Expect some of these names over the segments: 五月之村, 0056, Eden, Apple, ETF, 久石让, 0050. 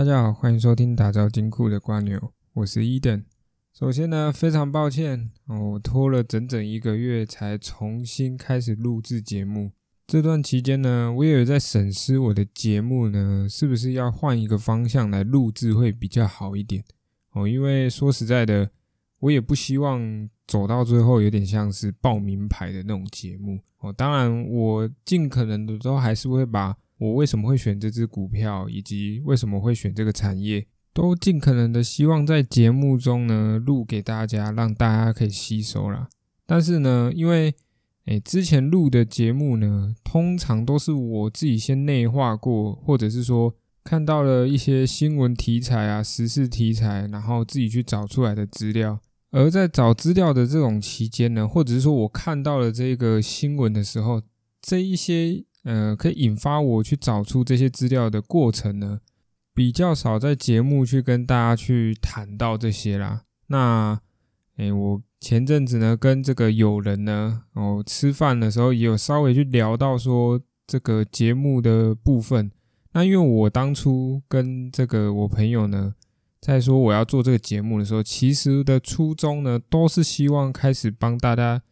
大家好，欢迎收听打造金库的瓜牛，我是 Eden。 首先呢，非常抱歉，我拖了整整1个月才重新开始录制节目。这段期间呢，我也有在审视我的节目呢是不是要换一个方向来录制会比较好一点，因为说实在的，我也不希望走到最后有点像是报名牌的那种节目，当然我尽可能的都还是会把我为什么会选这支股票以及为什么会选这个产业都尽可能的希望在节目中呢录给大家，让大家可以吸收啦。但是呢，因为之前录的节目呢通常都是我自己先内化过，或者是说看到了一些新闻题材啊、时事题材，然后自己去找出来的资料。而在找资料的这种期间呢，或者是说我看到了这个新闻的时候，这一些可以引发我去找出这些资料的过程呢，比较少在节目去跟大家去谈到这些啦。那我前阵子呢跟这个友人呢吃饭的时候也有稍微去聊到说这个节目的部分。那因为我当初跟这个我朋友呢在说我要做这个节目的时候，其实的初衷呢都是希望开始帮大家，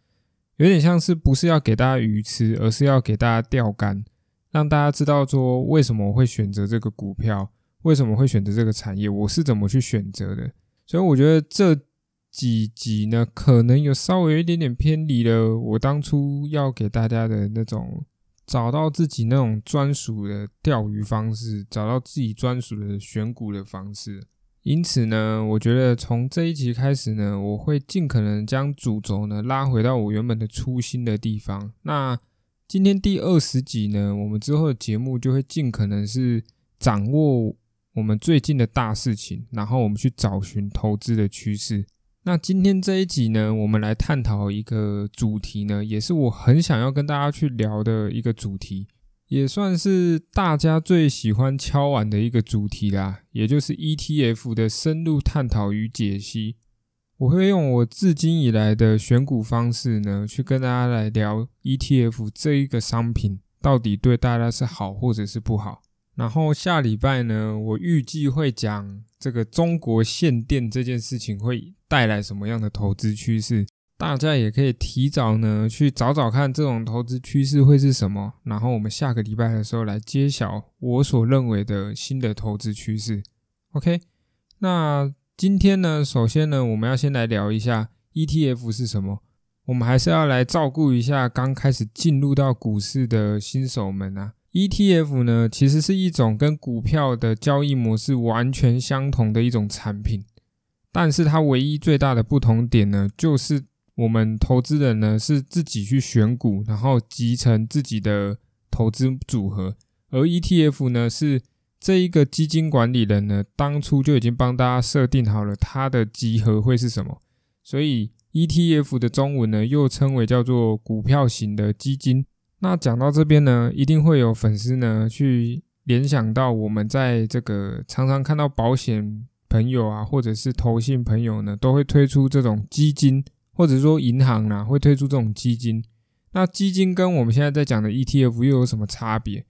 有点像是不是要给大家鱼吃，而是要给大家钓竿，让大家知道说为什么我会选择这个股票，为什么会选择这个产业，我是怎么去选择的。所以我觉得这几集呢可能有稍微一点点偏离了我当初要给大家的那种找到自己那种专属的钓鱼方式，找到自己专属的选股的方式。因此呢，我觉得从这一集开始呢，我会尽可能将主轴呢拉回到我原本的初心的地方。那今天第20集呢，我们之后的节目就会尽可能是掌握我们最近的大事情，然后我们去找寻投资的趋势。那今天这一集呢，我们来探讨一个主题呢，也是我很想要跟大家去聊的一个主题，也算是大家最喜欢敲碗的一个主题啦，也就是 ETF 的深入探讨与解析。我会用我至今以来的选股方式呢，去跟大家来聊 ETF 这一个商品到底对大家是好或者是不好。然后下礼拜呢，我预计会讲这个中国限电这件事情会带来什么样的投资趋势，大家也可以提早呢去找找看这种投资趋势会是什么，然后我们下个礼拜的时候来揭晓我所认为的新的投资趋势。 OK， 那今天呢，首先呢我们要先来聊一下 ETF 是什么。我们还是要来照顾一下刚开始进入到股市的新手们啊。 ETF 呢其实是一种跟股票的交易模式完全相同的一种产品，但是它唯一最大的不同点呢，就是我们投资人呢是自己去选股，然后集成自己的投资组合。而 ETF 呢是这一个基金管理人呢当初就已经帮大家设定好了它的集合会是什么，所以 ETF 的中文呢又称为叫做股票型的基金。那讲到这边呢，一定会有粉丝呢去联想到我们在这个常常看到保险朋友啊，或者是投信朋友呢都会推出这种基金，或者说银行啦会推出这种基金。那基金跟我们现在在讲的 ETF 又有什么差别？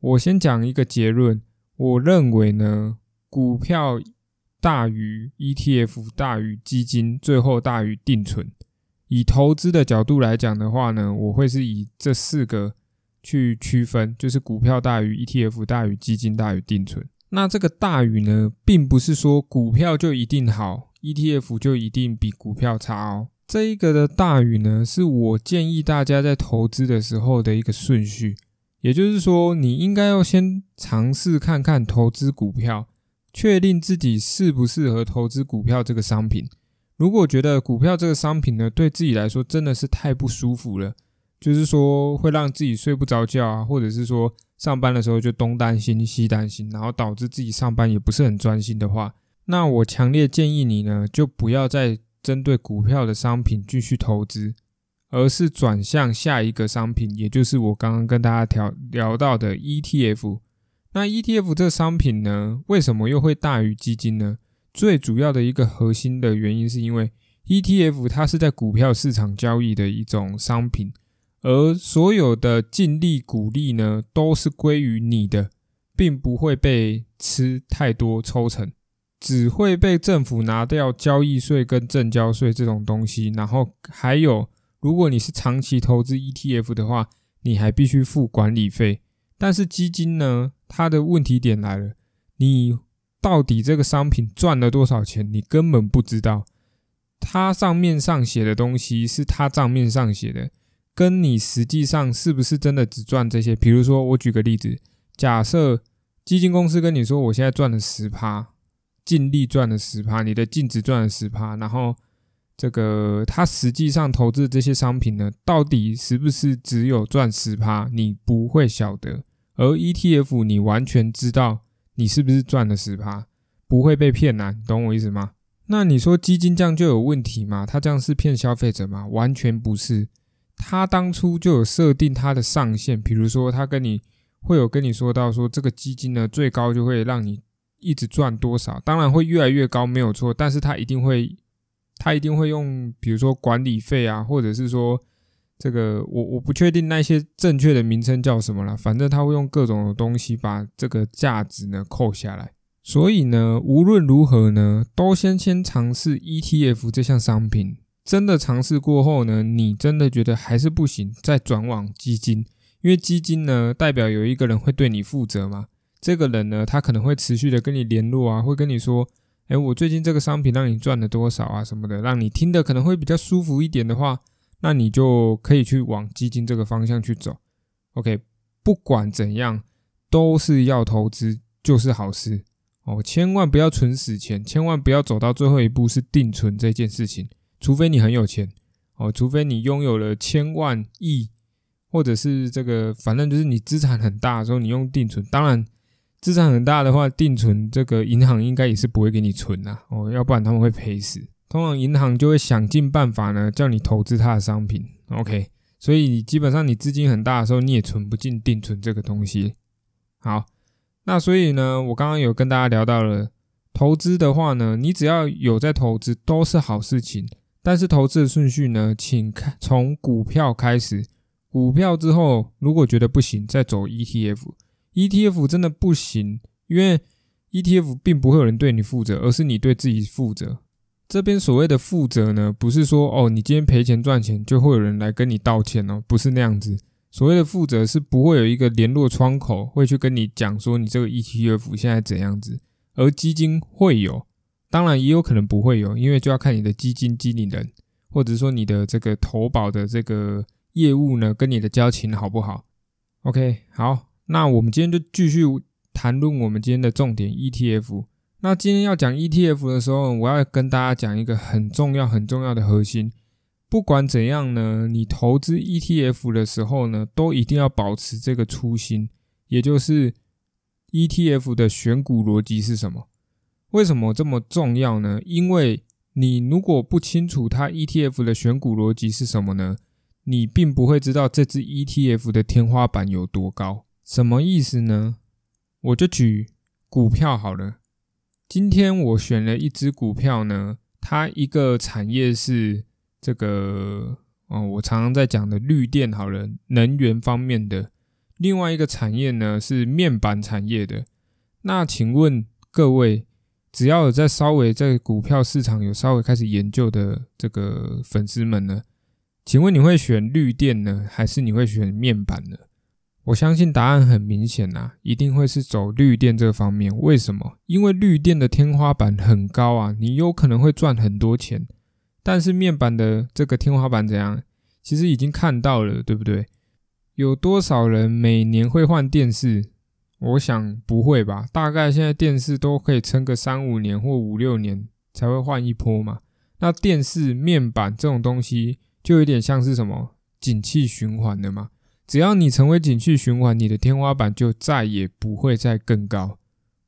我先讲一个结论，我认为呢，股票大于 ETF 大于基金，最后大于定存。以投资的角度来讲的话呢，我会是以这4个去区分，就是股票大于 ETF 大于基金大于定存。那这个大于呢，并不是说股票就一定好，ETF 就一定比股票差哦。这一个的大于呢，是我建议大家在投资的时候的一个顺序，也就是说你应该要先尝试看看投资股票，确定自己适不适合投资股票这个商品。如果觉得股票这个商品呢对自己来说真的是太不舒服了，就是说会让自己睡不着觉啊，或者是说上班的时候就东担心西担心，然后导致自己上班也不是很专心的话，那我强烈建议你呢，就不要再针对股票的商品继续投资，而是转向下一个商品，也就是我刚刚跟大家聊到的 ETF。 那 ETF 这个商品呢，为什么又会大于基金呢？最主要的一个核心的原因是因为 ETF 它是在股票市场交易的一种商品，而所有的净利股利呢，都是归于你的，并不会被吃太多抽成，只会被政府拿掉交易税跟证交税这种东西，然后还有如果你是长期投资 ETF 的话，你还必须付管理费。但是基金呢，它的问题点来了，你到底这个商品赚了多少钱你根本不知道，它账面上写的东西是它账面上写的，跟你实际上是不是真的只赚这些。比如说我举个例子，假设基金公司跟你说我现在赚了 10%， 净利赚了 10%， 你的净值赚了 10%， 然后这个它实际上投资这些商品呢，到底是不是只有赚 10% 你不会晓得，而 ETF 你完全知道你是不是赚了 10%， 不会被骗啊，你懂我意思吗？那你说基金这样就有问题吗？它这样是骗消费者吗？完全不是，它当初就有设定它的上限，比如说它跟你会有跟你说到说这个基金呢最高就会让你一直赚多少，当然会越来越高没有错，但是它一定会用比如说管理费啊，或者是说这个我不确定那些正确的名称叫什么啦，反正它会用各种东西把这个价值呢扣下来。所以呢无论如何呢都先尝试 ETF 这项商品，真的尝试过后呢你真的觉得还是不行，再转往基金。因为基金呢代表有一个人会对你负责嘛，这个人呢他可能会持续的跟你联络啊，会跟你说诶我最近这个商品让你赚了多少啊什么的，让你听的可能会比较舒服一点的话，那你就可以去往基金这个方向去走。 OK， 不管怎样都是要投资就是好事哦，千万不要存死钱，千万不要走到最后一步是定存这件事情，除非你很有钱哦，除非你拥有了千万亿，或者是这个反正就是你资产很大的时候你用定存，当然资产很大的话定存这个银行应该也是不会给你存啦哦，要不然他们会赔死，通常银行就会想尽办法呢叫你投资它的商品。 OK， 所以基本上你资金很大的时候你也存不进定存这个东西。好，那所以呢我刚刚有跟大家聊到了投资的话呢，你只要有在投资都是好事情，但是投资的顺序呢请从股票开始，股票之后如果觉得不行再走 ETF。 ETF 真的不行，因为 ETF 并不会有人对你负责，而是你对自己负责。这边所谓的负责呢不是说哦你今天赔钱赚钱就会有人来跟你道歉哦，不是那样子，所谓的负责是不会有一个联络窗口会去跟你讲说你这个 ETF 现在怎样子，而基金会有，当然也有可能不会有，因为就要看你的基金经理人或者说你的这个投保的这个业务呢跟你的交情好不好。 OK， 好，那我们今天就继续谈论我们今天的重点 ETF。 那今天要讲 ETF 的时候，我要跟大家讲一个很重要很重要的核心，不管怎样呢你投资 ETF 的时候呢都一定要保持这个初心，也就是 ETF 的选股逻辑是什么。为什么这么重要呢？因为你如果不清楚它 ETF 的选股逻辑是什么呢，你并不会知道这只 ETF 的天花板有多高。什么意思呢？我就举股票好了，今天我选了一只股票呢，它一个产业是这个我常常在讲的绿电好了，能源方面的，另外一个产业呢是面板产业的。那请问各位，只要有在稍微在股票市场有稍微开始研究的这个粉丝们呢，请问你会选绿电呢还是你会选面板呢？我相信答案很明显啊，一定会是走绿电这方面。为什么？因为绿电的天花板很高啊，你有可能会赚很多钱，但是面板的这个天花板怎样，其实已经看到了，对不对？有多少人每年会换电视？我想不会吧，大概现在电视都可以撑个3-5年或5-6年才会换一波嘛。那电视面板这种东西就有点像是什么景气循环的嘛，只要你成为景气循环，你的天花板就再也不会再更高。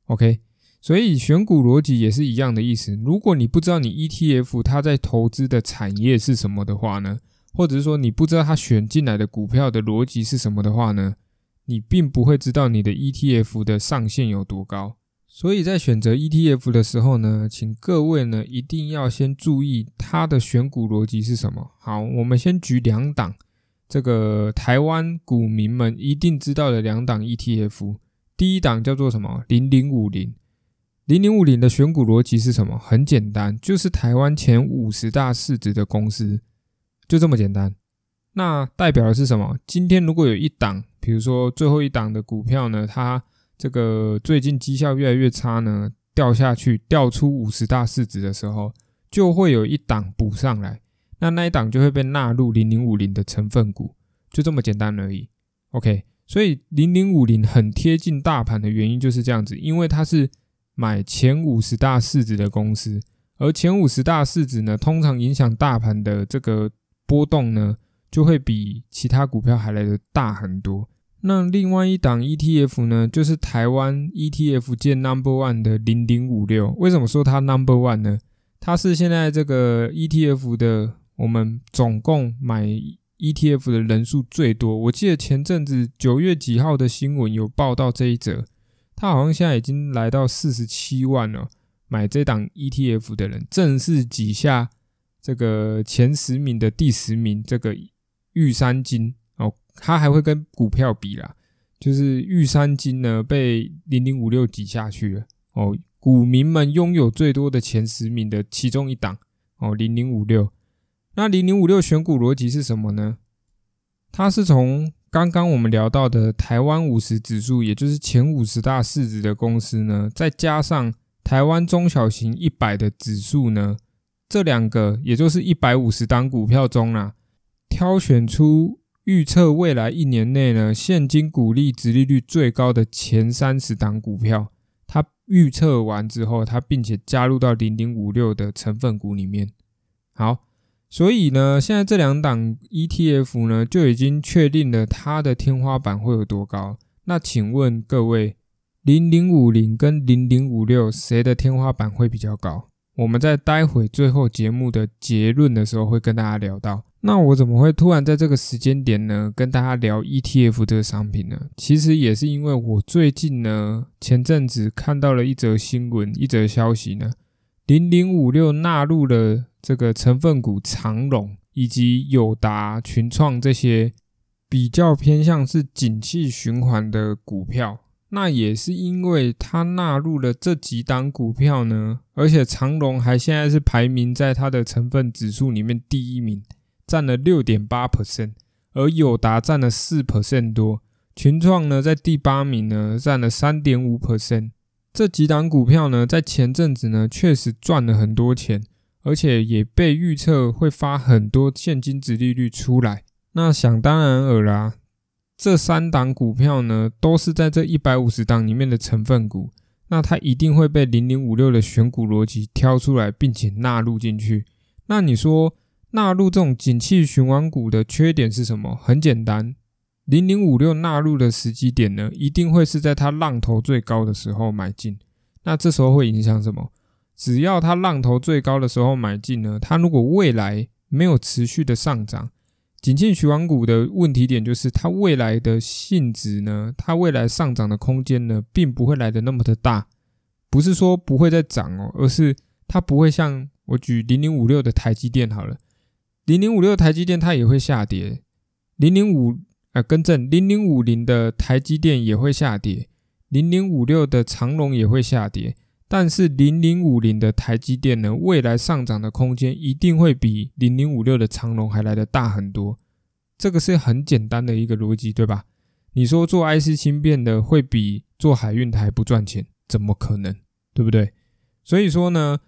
OK， 所以选股逻辑也是一样的意思，如果你不知道你 ETF 它在投资的产业是什么的话呢，或者是说你不知道它选进来的股票的逻辑是什么的话呢，你并不会知道你的 ETF 的上限有多高。所以在选择 ETF 的时候呢，请各位呢一定要先注意它的选股逻辑是什么。好，我们先举两档这个台湾股民们一定知道的两档 ETF。第一档叫做什么 0050。 0050的选股逻辑是什么？很简单，就是台湾前50大市值的公司，就这么简单。那代表的是什么？今天如果有一档，比如说最后一档的股票呢，它这个最近绩效越来越差呢，掉下去，掉出50大市值的时候，就会有一档补上来，那一档就会被纳入0050的成分股，就这么简单而已。 OK， 所以0050很贴近大盘的原因就是这样子，因为它是买前50大市值的公司，而前50大市值呢，通常影响大盘的这个波动呢，就会比其他股票还来得大很多。那另外一档 ETF 呢，就是台湾 ETF 界 No.1 的0056。为什么说它 No.1 呢？它是现在这个 ETF 的，我们总共买 ETF 的人数最多。我记得前阵子9月几号的新闻有报道这一则，它好像现在已经来到47万了，买这档 ETF 的人正式挤下这个前10名的第10名这个玉山金哦，它还会跟股票比啦，就是玉山金呢被0056挤下去了哦，股民们拥有最多的前10名的其中一档哦0056。那0056选股逻辑是什么呢？它是从刚刚我们聊到的台湾50指数，也就是前50大市值的公司呢，再加上台湾中小型100的指数呢，这两个也就是150档股票中啦，挑选出预测未来一年内呢，现金股利殖利率最高的前30档股票，它预测完之后，它并且加入到0056的成分股里面。好，所以呢，现在这两档 ETF 呢，就已经确定了它的天花板会有多高。那请问各位，0050跟0056谁的天花板会比较高？我们在待会最后节目的结论的时候会跟大家聊到。那我怎么会突然在这个时间点呢跟大家聊 ETF 这个商品呢？其实也是因为我最近呢，前阵子看到了一则新闻，一则消息呢，0056纳入了这个成分股长荣以及友达、群创这些比较偏向是景气循环的股票。那也是因为它纳入了这几档股票呢，而且长荣还现在是排名在它的成分指数里面第一名，占了 6.8%， 而友达占了 4% 多，群创呢在第8名呢占了 3.5%。 这几档股票呢在前阵子呢确实赚了很多钱，而且也被预测会发很多现金殖利率出来。那想当然尔啦，这三档股票呢都是在这150档里面的成分股，那它一定会被0056的选股逻辑挑出来并且纳入进去。那你说纳入这种景气循环股的缺点是什么？很简单，0056纳入的时机点呢，一定会是在它浪头最高的时候买进。那这时候会影响什么？只要它浪头最高的时候买进呢，它如果未来没有持续的上涨，景气循环股的问题点就是它未来的性质呢，它未来上涨的空间呢，并不会来得那么的大。不是说不会再涨哦，而是它不会像我举0056的台积电好了，0056台积电它也会下跌，0050的台积电也会下跌，0056的长荣也会下跌，但是0050的台积电呢，未来上涨的空间一定会比0056的长荣还来得大很多。这个是很简单的一个逻辑，对吧？你说做 IC 芯片的会比做海运的还不赚钱，怎么可能，对不对？所以说呢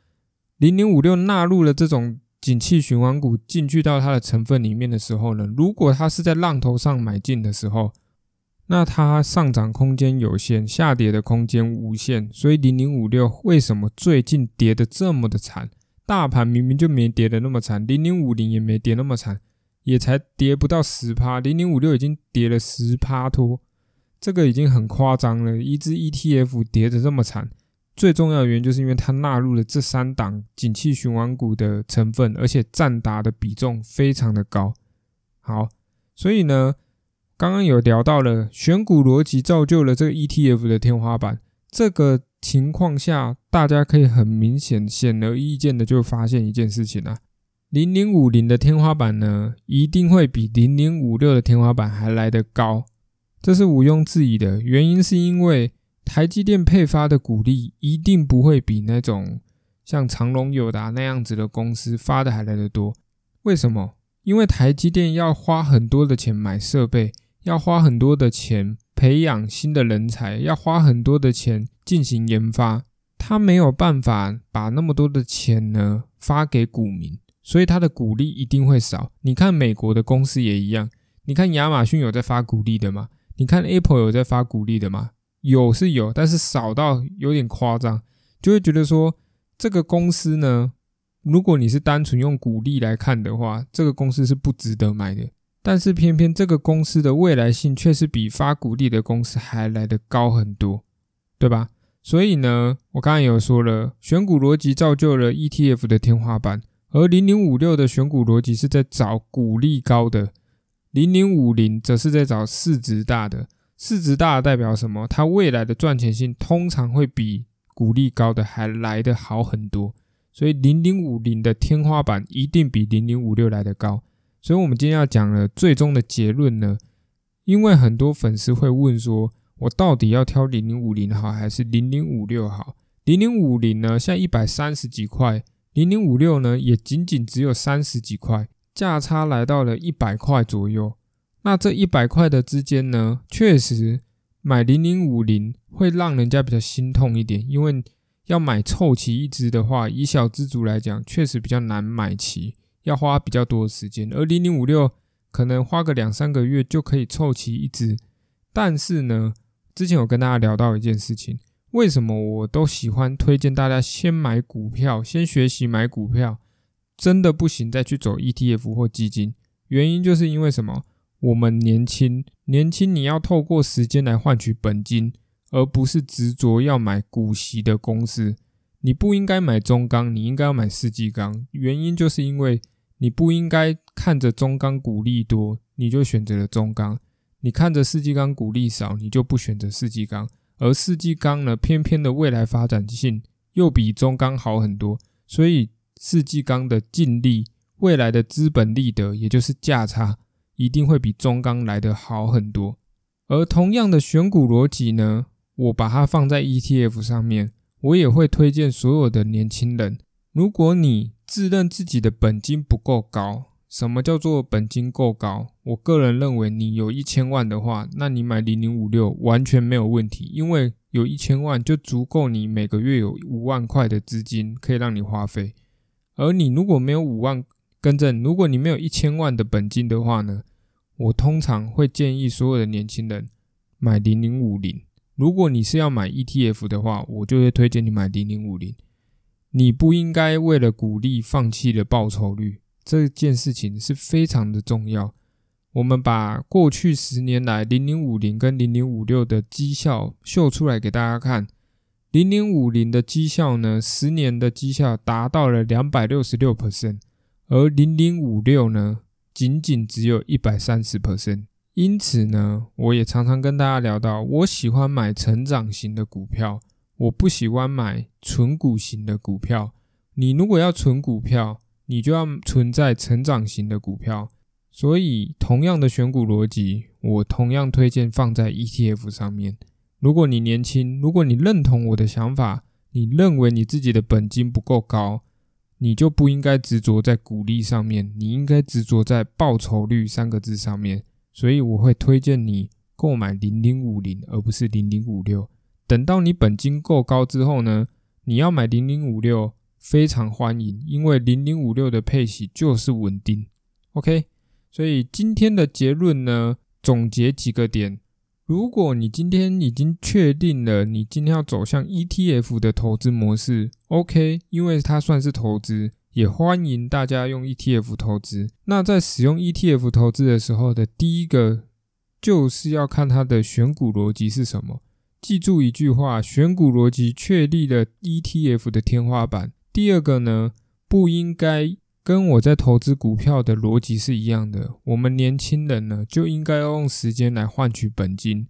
，0056纳入了这种景气循环股进去到它的成分里面的时候呢，如果它是在浪头上买进的时候，那它上涨空间有限，下跌的空间无限。所以0056为什么最近跌得这么的惨？大盘明明就没跌得那么惨，0050也没跌那么惨，也才跌不到 10%， 0056已经跌了 10% 多，这个已经很夸张了，一只 ETF 跌得这么惨。最重要的原因就是因为它纳入了这三档景气循环股的成分，而且占达的比重非常的高。好，所以呢，刚刚有聊到了选股逻辑造就了这个 ETF 的天花板，这个情况下大家可以很明显显而易见的就发现一件事情啦，0050的天花板呢一定会比0056的天花板还来得高，这是毋庸置疑的。原因是因为台积电配发的股利一定不会比那种像长荣、友达那样子的公司发的还来得多。为什么？因为台积电要花很多的钱买设备，要花很多的钱培养新的人才，要花很多的钱进行研发，他没有办法把那么多的钱呢发给股民，所以他的股利一定会少。你看美国的公司也一样，你看亚马逊有在发股利的吗？你看 Apple 有在发股利的吗？有是有，但是少到有点夸张，就会觉得说这个公司呢，如果你是单纯用股利来看的话，这个公司是不值得买的。但是偏偏这个公司的未来性却是比发股利的公司还来得高很多，对吧？所以呢，我刚才有说了，选股逻辑造就了 ETF 的天花板，而0056的选股逻辑是在找股利高的，0050则是在找市值大的。市值大的代表什么？它未来的赚钱性通常会比股利高的还来得好很多，所以0050的天花板一定比0056来得高。所以我们今天要讲了最终的结论呢，因为很多粉丝会问说，我到底要挑0050好还是0056好？0050呢现在130几块，0056呢也仅仅只有30几块，价差来到了100块左右。那这100块的之间呢，确实买0050会让人家比较心痛一点，因为要买凑齐一支的话，以小资族来讲确实比较难买齐，要花比较多的时间，而0056可能花个2-3个月就可以凑齐一支。但是呢，之前有跟大家聊到一件事情，为什么我都喜欢推荐大家先买股票，先学习买股票，真的不行再去走 ETF 或基金，原因就是因为什么？我们年轻你要透过时间来换取本金，而不是执着要买股息的公司。你不应该买中钢，你应该要买世纪钢，原因就是因为你不应该看着中钢股利多你就选择了中钢，你看着世纪钢股利少你就不选择世纪钢，而世纪钢呢偏偏的未来发展性又比中钢好很多，所以世纪钢的净利未来的资本利得也就是价差一定会比中钢来得好很多。而同样的选股逻辑呢，我把它放在 ETF 上面，我也会推荐所有的年轻人，如果你自认自己的本金不够高，什么叫做本金够高？我个人认为你有1000万的话，那你买0056完全没有问题，因为有1000万就足够你每个月有5万块的资金可以让你花费。而你如果没有如果你没有1000万的本金的话呢，我通常会建议所有的年轻人买0050。如果你是要买 ETF 的话，我就会推荐你买0050。你不应该为了股利放弃了报酬率，这件事情是非常的重要。我们把过去10年来0050跟0056的绩效秀出来给大家看。0050的绩效呢，10年的绩效达到了 266%， 而0056呢仅仅只有 130%。 因此呢，我也常常跟大家聊到，我喜欢买成长型的股票，我不喜欢买存股型的股票。你如果要存股票，你就要存在成长型的股票。所以同样的选股逻辑，我同样推荐放在 ETF 上面。如果你年轻，如果你认同我的想法，你认为你自己的本金不够高，你就不应该执着在股利上面，你应该执着在报酬率3个字上面。所以我会推荐你购买0050而不是0056。等到你本金够高之后呢，你要买0056非常欢迎，因为0056的配息就是稳定。 OK， 所以今天的结论呢，总结几个点。如果你今天已经确定了你今天要走向 ETF 的投资模式， OK， 因为它算是投资，也欢迎大家用 ETF 投资。那在使用 ETF 投资的时候的第一个就是要看它的选股逻辑是什么。记住一句话，选股逻辑确立了 ETF 的天花板。第二个呢，不应该跟我在投资股票的逻辑是一样的，我们年轻人呢就应该要用时间来换取本金，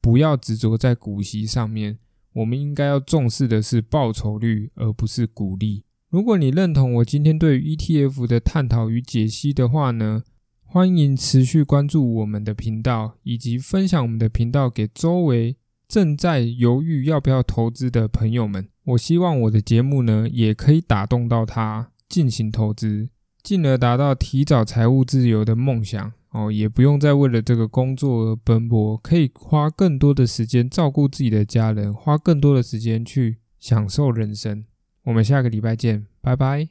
不要执着在股息上面，我们应该要重视的是报酬率而不是股利。如果你认同我今天对于 ETF 的探讨与解析的话呢，欢迎持续关注我们的频道，以及分享我们的频道给周围正在犹豫要不要投资的朋友们，我希望我的节目呢也可以打动到他进行投资，进而达到提早财务自由的梦想哦，也不用再为了这个工作而奔波，可以花更多的时间照顾自己的家人，花更多的时间去享受人生。我们下个礼拜见，拜拜。